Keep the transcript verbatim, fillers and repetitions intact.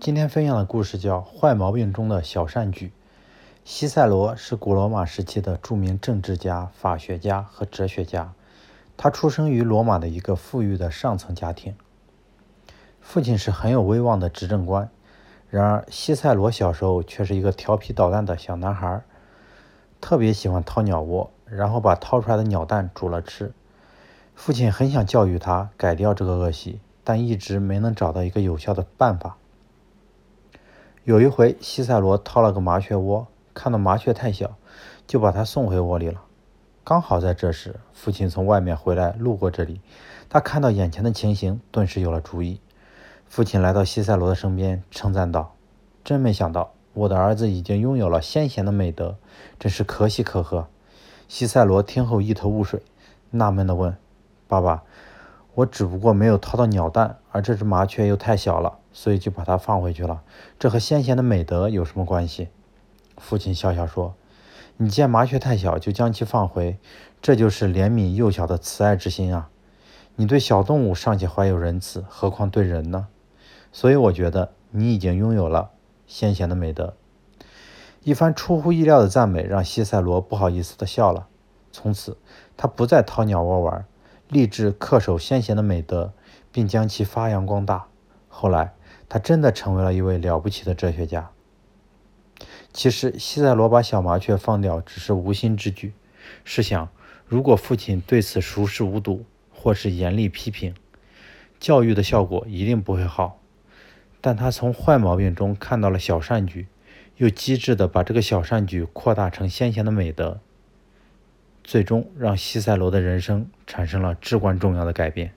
今天分享的故事叫《坏毛病中的小善举》。西塞罗是古罗马时期的著名政治家、法学家和哲学家。他出生于罗马的一个富裕的上层家庭，父亲是很有威望的执政官。然而，西塞罗小时候却是一个调皮捣蛋的小男孩，特别喜欢掏鸟窝，然后把掏出来的鸟蛋煮了吃。父亲很想教育他改掉这个恶习，但一直没能找到一个有效的办法。有一回，西塞罗掏了个麻雀窝，看到麻雀太小，就把它送回窝里了。刚好在这时，父亲从外面回来，路过这里，他看到眼前的情形，顿时有了主意。父亲来到西塞罗的身边，称赞道：“真没想到，我的儿子已经拥有了先贤的美德，真是可喜可贺。”西塞罗听后一头雾水，纳闷地问：“爸爸，我只不过没有掏到鸟蛋，而这只麻雀又太小了，所以就把它放回去了，这和先贤的美德有什么关系？”父亲笑笑说：“你见麻雀太小就将其放回，这就是怜悯幼小的慈爱之心啊！你对小动物尚且怀有仁慈，何况对人呢？所以我觉得你已经拥有了先贤的美德。”一番出乎意料的赞美让西塞罗不好意思地笑了。从此，他不再掏鸟窝玩，立志恪守先贤的美德，并将其发扬光大。后来，他真的成为了一位了不起的哲学家。其实，西塞罗把小麻雀放掉只是无心之举。试想，如果父亲对此熟视无睹，或是严厉批评，教育的效果一定不会好。但他从坏毛病中看到了小善举，又机智地把这个小善举扩大成先贤的美德，最终让西塞罗的人生产生了至关重要的改变。